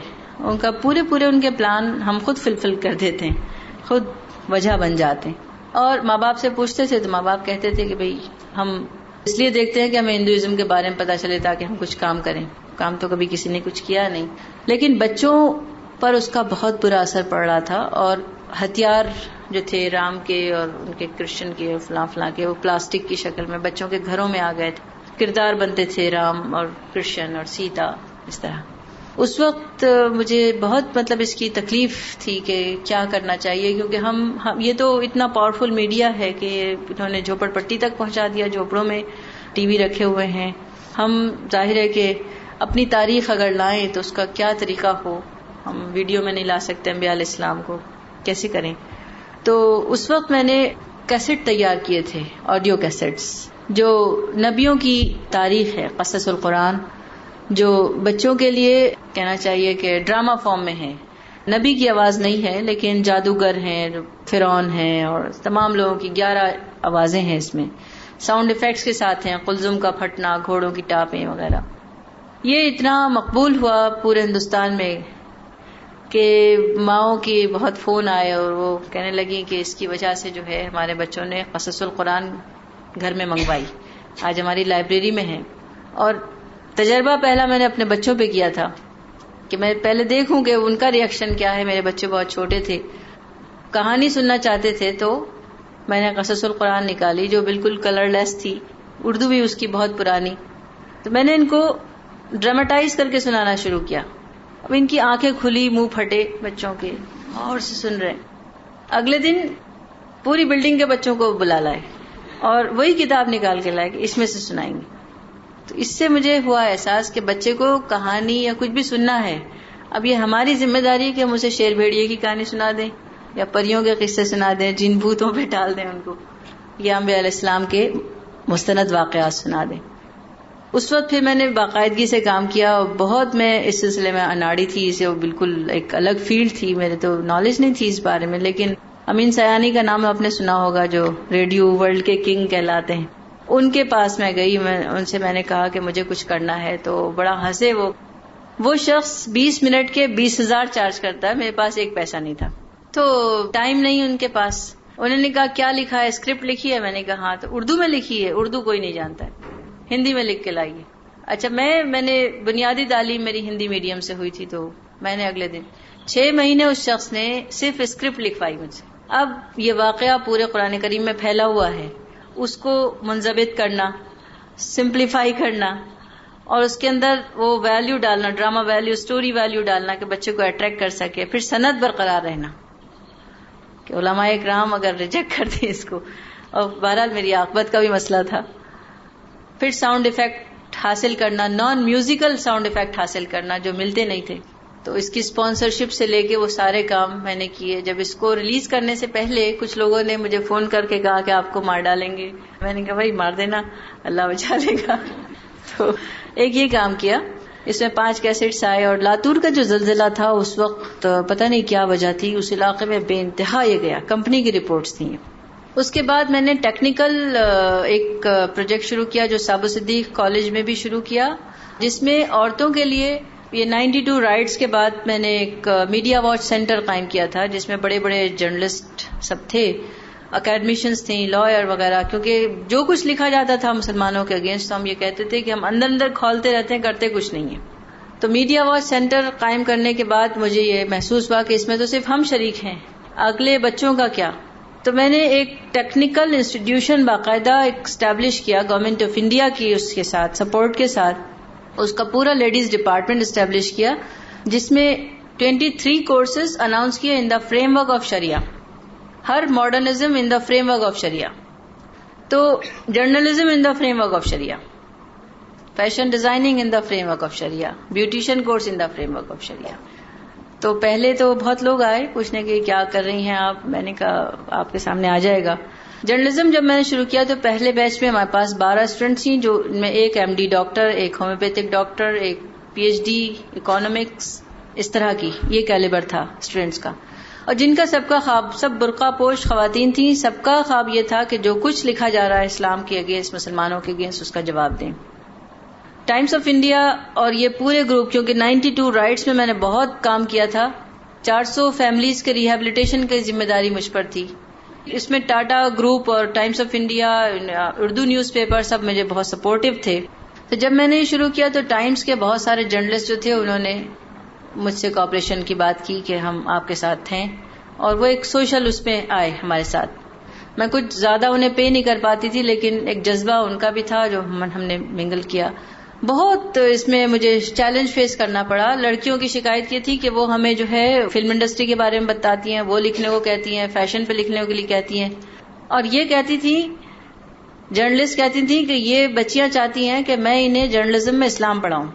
ان کا پورے پورے ان کے پلان ہم خود فلفل کر دیتے ہیں، خود وجہ بن جاتے ہیں. اور ماں باپ سے پوچھتے تھے تو ماں باپ کہتے تھے کہ بھئی ہم اس لیے دیکھتے ہیں کہ ہمیں ہندوازم کے بارے میں پتہ چلے تاکہ ہم کچھ کام کریں. کام تو کبھی کسی نے کچھ کیا نہیں، لیکن بچوں پر اس کا بہت برا اثر پڑ رہا تھا. اور ہتھیار جو تھے رام کے اور ان کے کرشن کے اور فلاں فلاں کے، وہ پلاسٹک کی شکل میں بچوں کے گھروں میں آ گئے تھے. کردار بنتے تھے رام اور کرشن اور سیتا، اس طرح. اس وقت مجھے بہت مطلب اس کی تکلیف تھی کہ کیا کرنا چاہیے، کیونکہ ہم, ہم یہ تو اتنا پاورفل میڈیا ہے کہ انہوں نے جھوپڑ پٹی تک پہنچا دیا، جھوپڑوں میں ٹی وی رکھے ہوئے ہیں. ہم ظاہر ہے کہ اپنی تاریخ اگر لائیں تو اس کا کیا طریقہ ہو، ہم ویڈیو میں نہیں لا سکتے انبیاء علیہ السلام کو، کیسے کریں. تو اس وقت میں نے کیسٹ تیار کیے تھے، آڈیو کیسٹس، جو نبیوں کی تاریخ ہے، قصص القرآن، جو بچوں کے لیے کہنا چاہیے کہ ڈرامہ فارم میں ہے. نبی کی آواز نہیں ہے لیکن جادوگر ہیں، فرعون ہیں اور تمام لوگوں کی گیارہ آوازیں ہیں اس میں، ساؤنڈ ایفیکٹس کے ساتھ ہیں، قلزم کا پھٹنا، گھوڑوں کی ٹاپیں وغیرہ. یہ اتنا مقبول ہوا پورے ہندوستان میں کہ ماؤں کے بہت فون آئے اور وہ کہنے لگی کہ اس کی وجہ سے جو ہے ہمارے بچوں نے قصص القرآن گھر میں منگوائی، آج ہماری لائبریری میں ہے. اور تجربہ پہلا میں نے اپنے بچوں پہ کیا تھا کہ میں پہلے دیکھوں کہ ان کا ریئیکشن کیا ہے. میرے بچے بہت چھوٹے تھے، کہانی سننا چاہتے تھے، تو میں نے قصص القرآن نکالی جو بالکل کلر لیس تھی، اردو بھی اس کی بہت پرانی. تو میں نے ان کو ڈراماٹائز کر کے سنانا شروع کیا. اب ان کی آنکھیں کھلی، منہ پھٹے بچوں کے، اور سے سن رہے. اگلے دن پوری بلڈنگ کے بچوں کو بلا لائے اور وہی کتاب نکال کے لائے کہ اس میں سے سنائیں گے. تو اس سے مجھے ہوا احساس کہ بچے کو کہانی یا کچھ بھی سننا ہے، اب یہ ہماری ذمہ داری ہے کہ ہم اسے شیر بھیڑیے کی کہانی سنا دیں یا پریوں کے قصے سنا دیں، جن بھوتوں پہ ڈال دیں ان کو، یا انبیاء علیہ السلام کے مستند واقعات سنا دیں. اس وقت پھر میں نے باقاعدگی سے کام کیا اور بہت میں اس سلسلے میں اناڑی تھی، اسے وہ بالکل ایک الگ فیلڈ تھی، میرے تو نالج نہیں تھی اس بارے میں. لیکن امین سیانی کا نام آپ نے سنا ہوگا جو ریڈیو ورلڈ کے کنگ کہلاتے ہیں، ان کے پاس میں گئی، میں ان سے میں نے کہا کہ مجھے کچھ کرنا ہے. تو بڑا ہنسے وہ وہ شخص بیس منٹ کے بیس ہزار چارج کرتا ہے، میرے پاس ایک پیسہ نہیں تھا، تو ٹائم نہیں ان کے پاس. انہوں نے کہا کیا لکھا ہے، اسکرپٹ لکھی ہے؟ میں نے کہا ہاں. تو اردو میں لکھی ہے، اردو کوئی نہیں جانتا ہے، ہندی میں لکھ کے لائیے. اچھا میں میں نے بنیادی تعلیم میری ہندی میڈیم سے ہوئی تھی، تو میں نے اگلے دن چھ مہینے اس شخص نے صرف اسکرپٹ لکھوائی مجھ سے. اب یہ واقعہ پورے قرآن کریم میں پھیلا ہوا ہے، اس کو منضبط کرنا، سمپلیفائی کرنا اور اس کے اندر وہ ویلیو ڈالنا، ڈراما ویلیو، اسٹوری ویلیو ڈالنا کہ بچے کو اٹریکٹ کر سکے. پھر سند برقرار رہنا کہ علماء اکرام اگر ریجیکٹ کر دیں اس کو. اور بہرحال میری عاقبت کا بھی مسئلہ تھا. پھر ساؤنڈ ایفیکٹ حاصل کرنا, نان میوزیکل ساؤنڈ ایفیکٹ حاصل کرنا جو ملتے نہیں تھے, تو اس کی اسپانسرشپ سے لے کے وہ سارے کام میں نے کیے. جب اس کو ریلیز کرنے سے پہلے کچھ لوگوں نے مجھے فون کر کے کہا کہ آپ کو مار ڈالیں گے, میں نے کہا بھائی مار دینا, اللہ بچا لے گا. تو ایک یہ کام کیا, اس میں پانچ کیسٹس آئے. اور لاتور کا جو زلزلہ تھا اس وقت پتہ نہیں کیا وجہ تھی, اس علاقے میں بے انتہا یہ گیا, کمپنی کی رپورٹس تھیں. اس کے بعد میں نے ٹیکنیکل ایک پروجیکٹ شروع کیا جو سابو صدیق کالج میں بھی شروع کیا, جس میں عورتوں کے لیے یہ نائنٹی ٹو رائٹس کے بعد میں نے ایک میڈیا واچ سینٹر قائم کیا تھا, جس میں بڑے بڑے جرنلسٹ سب تھے, اکیڈمیشنز تھیں, لائر وغیرہ. کیونکہ جو کچھ لکھا جاتا تھا مسلمانوں کے اگینسٹ, تو ہم یہ کہتے تھے کہ ہم اندر اندر کھولتے رہتے ہیں, کرتے کچھ نہیں ہے. تو میڈیا واچ سینٹر قائم کرنے کے بعد مجھے یہ محسوس ہوا کہ اس میں تو صرف ہم شریک ہیں, اگلے بچوں کا کیا. تو میں نے ایک ٹیکنیکل انسٹیٹیوشن باقاعدہ اسٹیبلش کیا گورنمنٹ آف انڈیا کی اس کے ساتھ سپورٹ کے ساتھ. اس کا پورا لیڈیز ڈپارٹمنٹ اسٹیبلش کیا, جس میں ٹوینٹی تھری کورسز اناؤنس کیے in the framework of شریعہ, ہر modernism in the framework of شریعہ. تو journalism in the framework of Shariah, fashion designing in the framework of Sharia, beautician course in the framework of شریعہ. تو پہلے تو بہت لوگ آئے پوچھنے کے کیا کر رہی ہیں آپ, میں نے کہا آپ کے سامنے آ جائے گا. جرنلزم جب میں نے شروع کیا تو پہلے بیچ میں ہمارے پاس بارہ اسٹوڈنٹس ہیں, جو ان میں ایک ایم ڈی ڈاکٹر, ایک ہومیوپیتھک ڈاکٹر, ایک پی ایچ ڈی اکانومکس, اس طرح کی یہ کیلیبر تھا اسٹوڈنٹس کا. اور جن کا سب کا خواب, سب برقع پوش خواتین تھیں, سب کا خواب یہ تھا کہ جو کچھ لکھا جا رہا ہے اسلام کے اگینسٹ, مسلمانوں کے اگینسٹ, اس کا جواب دیں. ٹائمس آف انڈیا اور یہ پورے گروپ, کیونکہ نائنٹی ٹو رائٹس میں میں نے بہت کام کیا تھا, چار سو فیملیز کے ریہیبلیٹیشن کی ذمہ داری مجھ پر تھی. اس میں ٹاٹا گروپ اور Times of India, Urdu newspaper, سب مجھے بہت سپورٹو تھے. تو جب میں نے شروع کیا تو ٹائمس کے بہت سارے جرنلسٹ جو تھے انہوں نے مجھ سے کوآپریشن کی بات کی کہ ہم آپ کے ساتھ ہیں, اور وہ ایک سوشل اس میں آئے ہمارے ساتھ. میں کچھ زیادہ انہیں پے نہیں کر پاتی تھی, لیکن ایک جذبہ ان کا بھی تھا جو ہم نے منگل کیا. بہت اس میں مجھے چیلنج فیس کرنا پڑا. لڑکیوں کی شکایت یہ تھی کہ وہ ہمیں جو ہے فلم انڈسٹری کے بارے میں بتاتی ہیں, وہ لکھنے کو کہتی ہیں, فیشن پہ لکھنے کے لیے کہتی ہیں, اور یہ کہتی تھیں جرنلسٹ کہتی تھیں کہ یہ بچیاں چاہتی ہیں کہ میں انہیں جرنلزم میں اسلام پڑھاؤں.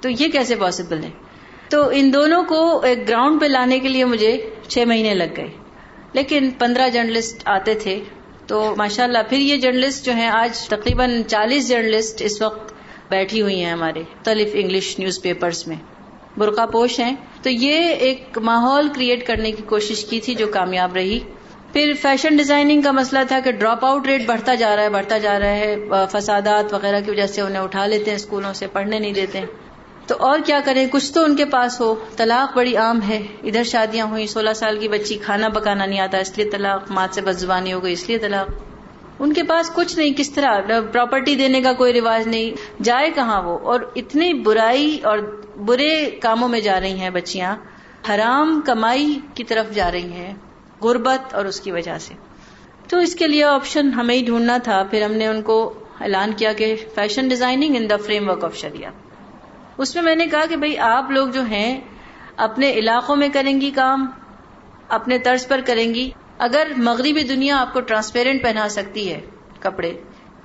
تو یہ کیسے پاسبل ہے؟ تو ان دونوں کو ایک گراؤنڈ پہ لانے کے لیے مجھے چھ مہینے لگ گئے, لیکن پندرہ جرنلسٹ آتے تھے تو ماشاءاللہ. پھر یہ جرنلسٹ جو ہیں آج تقریباً چالیس جرنلسٹ اس وقت بیٹھی ہوئی ہیں ہمارے مختلف انگلش نیوز پیپرز میں, برقع پوش ہیں. تو یہ ایک ماحول کریٹ کرنے کی کوشش کی تھی جو کامیاب رہی. پھر فیشن ڈیزائننگ کا مسئلہ تھا کہ ڈراپ آؤٹ ریٹ بڑھتا جا رہا ہے بڑھتا جا رہا ہے فسادات وغیرہ کی وجہ سے انہیں اٹھا لیتے ہیں اسکولوں سے, پڑھنے نہیں دیتے ہیں. تو اور کیا کریں, کچھ تو ان کے پاس ہو. طلاق بڑی عام ہے, ادھر شادیاں ہوئیں, سولہ سال کی بچی کھانا پکانا نہیں آتا اس لیے طلاق, ماں سے بدزبانی ہو گئی اس لیے طلاق. ان کے پاس کچھ نہیں, کس طرح پراپرٹی دینے کا کوئی رواج نہیں, جائے کہاں وہ. اور اتنی برائی اور برے کاموں میں جا رہی ہیں بچیاں, حرام کمائی کی طرف جا رہی ہیں, غربت اور اس کی وجہ سے. تو اس کے لیے آپشن ہمیں ہی ڈھونڈنا تھا. پھر ہم نے ان کو اعلان کیا کہ fashion designing in the framework of شریعہ. اس میں میں نے کہا کہ بھئی آپ لوگ جو ہیں اپنے علاقوں میں کریں گی کام, اپنے طرز پر کریں گی. اگر مغربی دنیا آپ کو ٹرانسپیرنٹ پہنا سکتی ہے کپڑے,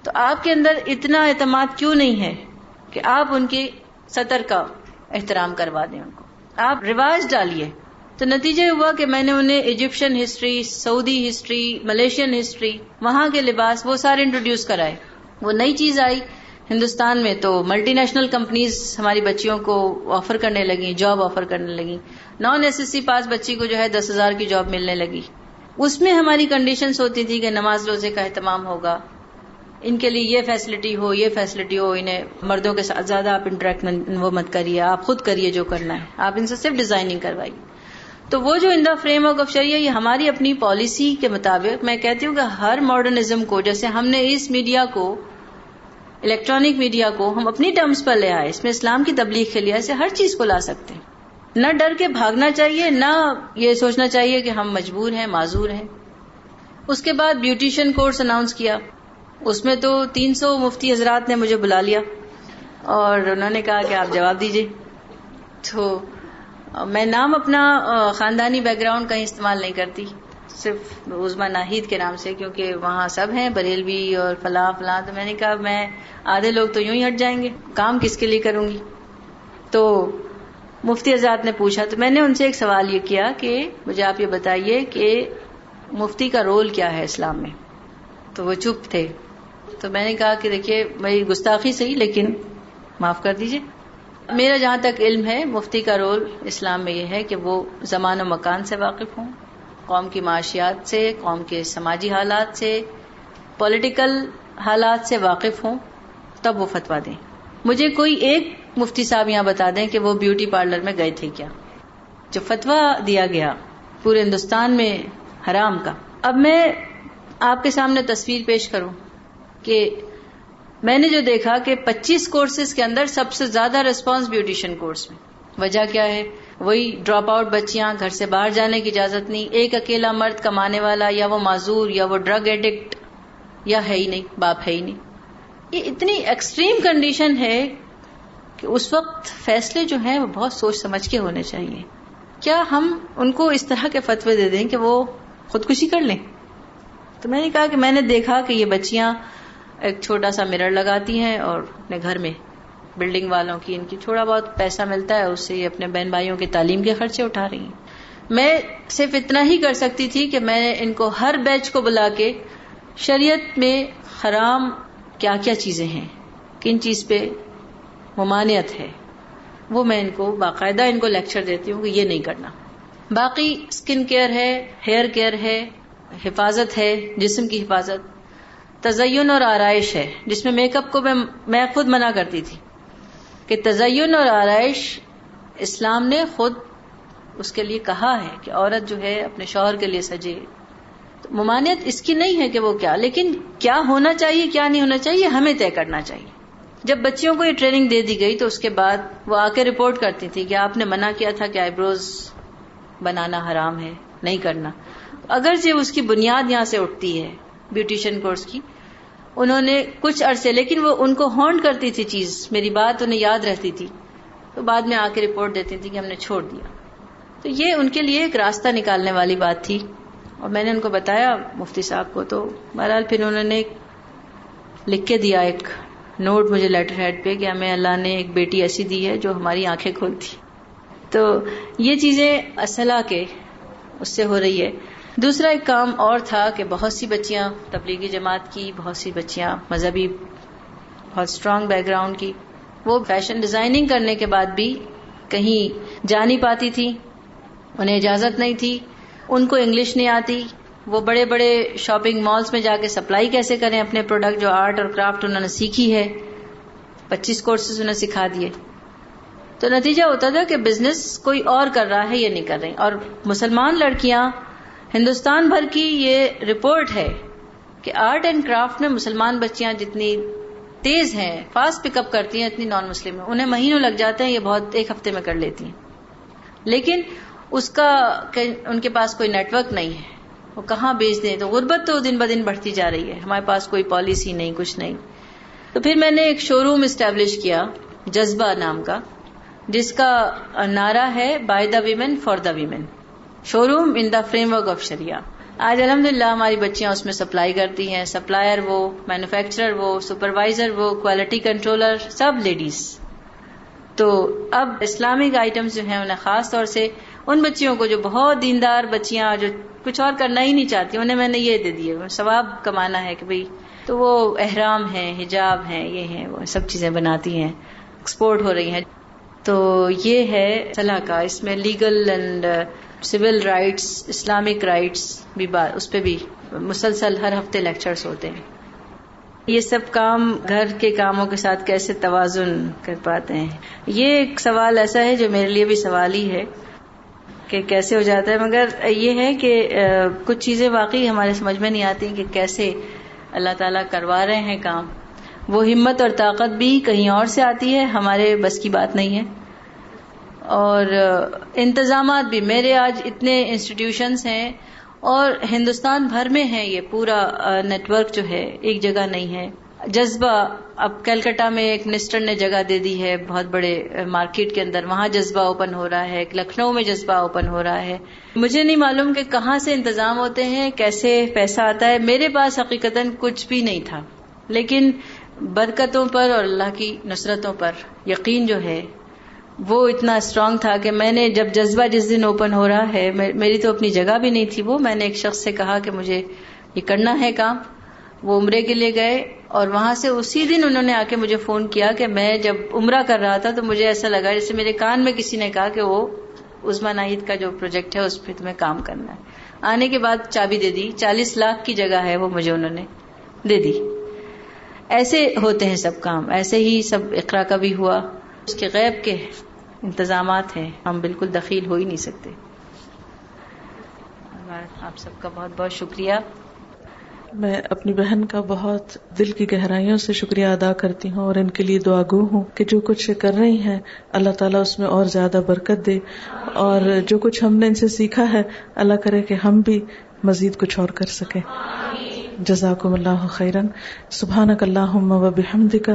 تو آپ کے اندر اتنا اعتماد کیوں نہیں ہے کہ آپ ان کے سطر کا احترام کروا دیں, ان کو آپ رواج ڈالیے. تو نتیجہ ہوا کہ میں نے انہیں Egyptian history, Saudi history, Malaysian history, وہاں کے لباس, وہ سارے انٹروڈیوس کرائے. وہ نئی چیز آئی ہندوستان میں تو ملٹی نیشنل کمپنیز ہماری بچیوں کو آفر کرنے لگیں, جاب آفر کرنے لگیں. Non S S C pass بچی کو جو ہے دس ہزار کی جاب ملنے لگی. اس میں ہماری کنڈیشنز ہوتی تھی کہ نماز روزے کا اہتمام ہوگا, ان کے لیے یہ فیسلٹی ہو, یہ فیسلٹی ہو, انہیں مردوں کے ساتھ زیادہ آپ انٹریکٹ وہ مت کریے, آپ خود کریے جو کرنا ہے, آپ ان سے صرف ڈیزائننگ کروائیے. تو وہ جو in the framework of شریعہ, یہ ہماری اپنی پالیسی کے مطابق. میں کہتی ہوں کہ ہر ماڈرنزم کو, جیسے ہم نے اس میڈیا کو, الیکٹرانک میڈیا کو ہم اپنی ٹرمز پر لے آئے, اس میں اسلام کی تبلیغ کے لیے سے ہر چیز کو لا سکتے ہیں. نہ ڈر کے بھاگنا چاہیے, نہ یہ سوچنا چاہیے کہ ہم مجبور ہیں, معذور ہیں. اس کے بعد بیوٹیشین کورس اناؤنس کیا. اس میں تو تین سو مفتی حضرات نے مجھے بلا لیا اور انہوں نے کہا کہ آپ جواب دیجئے. تو میں نام اپنا خاندانی بیک گراؤنڈ کہیں استعمال نہیں کرتی, صرف عظما ناہید کے نام سے، کیونکہ وہاں سب ہیں بریلوی اور فلاں فلاں، تو میں نے کہا میں آدھے لوگ تو یوں ہی ہٹ جائیں گے، کام کس کے لیے کروں گی؟ تو مفتی آزاد نے پوچھا، تو میں نے ان سے ایک سوال یہ کیا کہ مجھے آپ یہ بتائیے کہ مفتی کا رول کیا ہے اسلام میں؟ تو وہ چپ تھے، تو میں نے کہا کہ دیکھیے میری گستاخی صحیح لیکن معاف کر دیجیے، میرا جہاں تک علم ہے مفتی کا رول اسلام میں یہ ہے کہ وہ زمان و مکان سے واقف ہوں، قوم کی معاشیات سے، قوم کے سماجی حالات سے، پولیٹیکل حالات سے واقف ہوں، تب وہ فتویٰ دیں۔ مجھے کوئی ایک مفتی صاحب یہاں بتا دیں کہ وہ بیوٹی پارلر میں گئے تھے کیا؟ جو فتویٰ دیا گیا پورے ہندوستان میں حرام کا، اب میں آپ کے سامنے تصویر پیش کروں کہ میں نے جو دیکھا کہ پچیس کورسز کے اندر سب سے زیادہ ریسپانس بیوٹیشن کورس میں، وجہ کیا ہے؟ وہی ڈراپ آؤٹ بچیاں، گھر سے باہر جانے کی اجازت نہیں، ایک اکیلا مرد کمانے والا، یا وہ معذور، یا وہ ڈرگ ایڈکٹ، یا ہے ہی نہیں، باپ ہے ہی نہیں۔ یہ اتنی ایکسٹریم کنڈیشن ہے کہ اس وقت فیصلے جو ہیں وہ بہت سوچ سمجھ کے ہونے چاہیے۔ کیا ہم ان کو اس طرح کے فتوے دے دیں کہ وہ خودکشی کر لیں؟ تو میں نے کہا کہ میں نے دیکھا کہ یہ بچیاں ایک چھوٹا سا مرر لگاتی ہیں اور اپنے گھر میں بلڈنگ والوں کی، ان کی تھوڑا بہت پیسہ ملتا ہے، اس سے یہ اپنے بہن بھائیوں کی تعلیم کے خرچے اٹھا رہی ہیں۔ میں صرف اتنا ہی کر سکتی تھی کہ میں نے ان کو ہر بیچ کو بلا کے شریعت میں حرام کیا کیا چیزیں ہیں، کن چیز پہ ممانعت ہے، وہ میں ان کو باقاعدہ ان کو لیکچر دیتی ہوں کہ یہ نہیں کرنا۔ باقی اسکن کیئر ہے، ہیئر کیئر ہے، حفاظت ہے، جسم کی حفاظت، تزین اور آرائش ہے، جس میں میک اپ کو میں میں خود منع کرتی تھی کہ تزین اور آرائش اسلام نے خود اس کے لیے کہا ہے کہ عورت جو ہے اپنے شوہر کے لیے سجے، تو ممانعت اس کی نہیں ہے کہ وہ کیا، لیکن کیا ہونا چاہیے کیا نہیں ہونا چاہیے ہمیں طے کرنا چاہیے۔ جب بچیوں کو یہ ٹریننگ دے دی گئی تو اس کے بعد وہ آ کے رپورٹ کرتی تھی کہ آپ نے منع کیا تھا کہ آئی بروز بنانا حرام ہے، نہیں کرنا۔ اگرچہ اس کی بنیاد یہاں سے اٹھتی ہے بیوٹیشن کورس کی، انہوں نے کچھ عرصے، لیکن وہ ان کو ہانٹ کرتی تھی چیز، میری بات انہیں یاد رہتی تھی، تو بعد میں آ کے رپورٹ دیتی تھی کہ ہم نے چھوڑ دیا۔ تو یہ ان کے لیے ایک راستہ نکالنے والی بات تھی، اور میں نے ان کو بتایا مفتی صاحب کو، تو بہرحال پھر انہوں نے لکھ کے دیا ایک نوٹ مجھے لیٹر ہیڈ پہ کہ ہمیں اللہ نے ایک بیٹی ایسی دی ہے جو ہماری آنکھیں کھولتی۔ تو یہ چیزیں اصلاح کے اس سے ہو رہی ہے۔ دوسرا ایک کام اور تھا کہ بہت سی بچیاں تبلیغی جماعت کی، بہت سی بچیاں مذہبی، بہت اسٹرانگ بیک گراؤنڈ کی، وہ فیشن ڈیزائننگ کرنے کے بعد بھی کہیں جا نہیں پاتی تھی، انہیں اجازت نہیں تھی، ان کو انگلش نہیں آتی، وہ بڑے بڑے شاپنگ مالز میں جا کے سپلائی کیسے کریں اپنے پروڈکٹ، جو آرٹ اور کرافٹ انہوں نے سیکھی ہے، پچیس کورسز انہیں سکھا دیے۔ تو نتیجہ ہوتا تھا کہ بزنس کوئی اور کر رہا ہے، یہ نہیں کر رہی۔ اور مسلمان لڑکیاں ہندوستان بھر کی یہ رپورٹ ہے کہ آرٹ اینڈ کرافٹ میں مسلمان بچیاں جتنی تیز ہیں، فاسٹ پک اپ کرتی ہیں، اتنی نان مسلم ہیں، انہیں مہینوں لگ جاتے ہیں، یہ بہت ایک ہفتے میں کر لیتی ہیں، لیکن اس کا ان کے پاس کوئی نیٹ ورک نہیں ہے، وہ کہاں بیچ دیں۔ تو غربت تو دن بدن بڑھتی جا رہی ہے، ہمارے پاس کوئی پالیسی نہیں، کچھ نہیں۔ تو پھر میں نے ایک شو روم اسٹیبلش کیا جذبہ نام کا، جس کا نعرہ ہے by the women for the women, showroom in the framework of شریعہ۔ آج الحمدللہ ہماری بچیاں اس میں سپلائی کرتی ہیں، سپلائر وہ، مینوفیکچرر وہ، سپروائزر وہ، کوالٹی کنٹرولر، سب لیڈیز۔ تو اب اسلامک آئٹمس جو ہیں انہیں خاص طور سے ان بچیوں کو جو بہت دیندار بچیاں جو کچھ اور کرنا ہی نہیں چاہتی، انہیں میں نے یہ دے دیے، ثواب کمانا ہے کہ بھئی، تو وہ احرام ہیں، حجاب ہیں، یہ ہیں وہ سب چیزیں بناتی ہیں، ایکسپورٹ ہو رہی ہیں۔ تو یہ ہے صلاح کا، اس میں legal and civil rights, Islamic rights بھی، اس پہ بھی مسلسل ہر ہفتے لیکچرز ہوتے ہیں۔ یہ سب کام گھر کے کاموں کے ساتھ کیسے توازن کر پاتے ہیں، یہ ایک سوال ایسا ہے جو میرے لیے بھی سوال ہی ہے کہ کیسے ہو جاتا ہے، مگر یہ ہے کہ کچھ چیزیں واقعی ہمارے سمجھ میں نہیں آتی کہ کیسے اللہ تعالیٰ کروا رہے ہیں کام۔ وہ ہمت اور طاقت بھی کہیں اور سے آتی ہے، ہمارے بس کی بات نہیں ہے۔ اور انتظامات بھی، میرے آج اتنے انسٹیٹیوشنز ہیں اور ہندوستان بھر میں ہیں، یہ پورا نیٹ ورک جو ہے ایک جگہ نہیں ہے۔ جذبہ، اب کلکتہ میں ایک منسٹر نے جگہ دے دی ہے بہت بڑے مارکیٹ کے اندر، وہاں جذبہ اوپن ہو رہا ہے، لکھنؤ میں جذبہ اوپن ہو رہا ہے۔ مجھے نہیں معلوم کہ کہاں سے انتظام ہوتے ہیں، کیسے پیسہ آتا ہے۔ میرے پاس حقیقتاً کچھ بھی نہیں تھا، لیکن برکتوں پر اور اللہ کی نصرتوں پر یقین جو ہے وہ اتنا اسٹرانگ تھا کہ میں نے جب جذبہ جس دن اوپن ہو رہا ہے، میری تو اپنی جگہ بھی نہیں تھی، وہ میں نے ایک شخص سے کہا کہ مجھے یہ کرنا ہے کام، وہ عمرے کے لیے گئے اور وہاں سے اسی دن انہوں نے آ کے مجھے فون کیا کہ میں جب عمرہ کر رہا تھا تو مجھے ایسا لگا جیسے میرے کان میں کسی نے کہا کہ وہ عثمان عید کا جو پروجیکٹ ہے اس پہ تمہیں کام کرنا ہے۔ آنے کے بعد چابی دے دی، چالیس لاکھ کی جگہ ہے وہ مجھے انہوں نے دے دی۔ ایسے ہوتے ہیں سب کام، ایسے ہی سب اقرا کا بھی ہوا۔ اس کے غیب کے انتظامات ہیں، ہم بالکل دخیل ہو ہی نہیں سکتے۔ آپ سب کا بہت بہت شکریہ۔ میں اپنی بہن کا بہت دل کی گہرائیوں سے شکریہ ادا کرتی ہوں اور ان کے لیے دعا گو ہوں کہ جو کچھ کر رہی ہیں اللہ تعالیٰ اس میں اور زیادہ برکت دے، اور جو کچھ ہم نے ان سے سیکھا ہے اللہ کرے کہ ہم بھی مزید کچھ اور کر سکیں۔ جزاکم اللہ خیراً۔ سبحانک اللہم و بحمدک،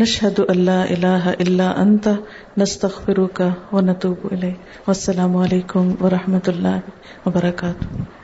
نشہد ان لا الہ الا انت، نستغفرک و نتوب الیک۔ والسلام علیکم و رحمۃ اللہ وبرکاتہ۔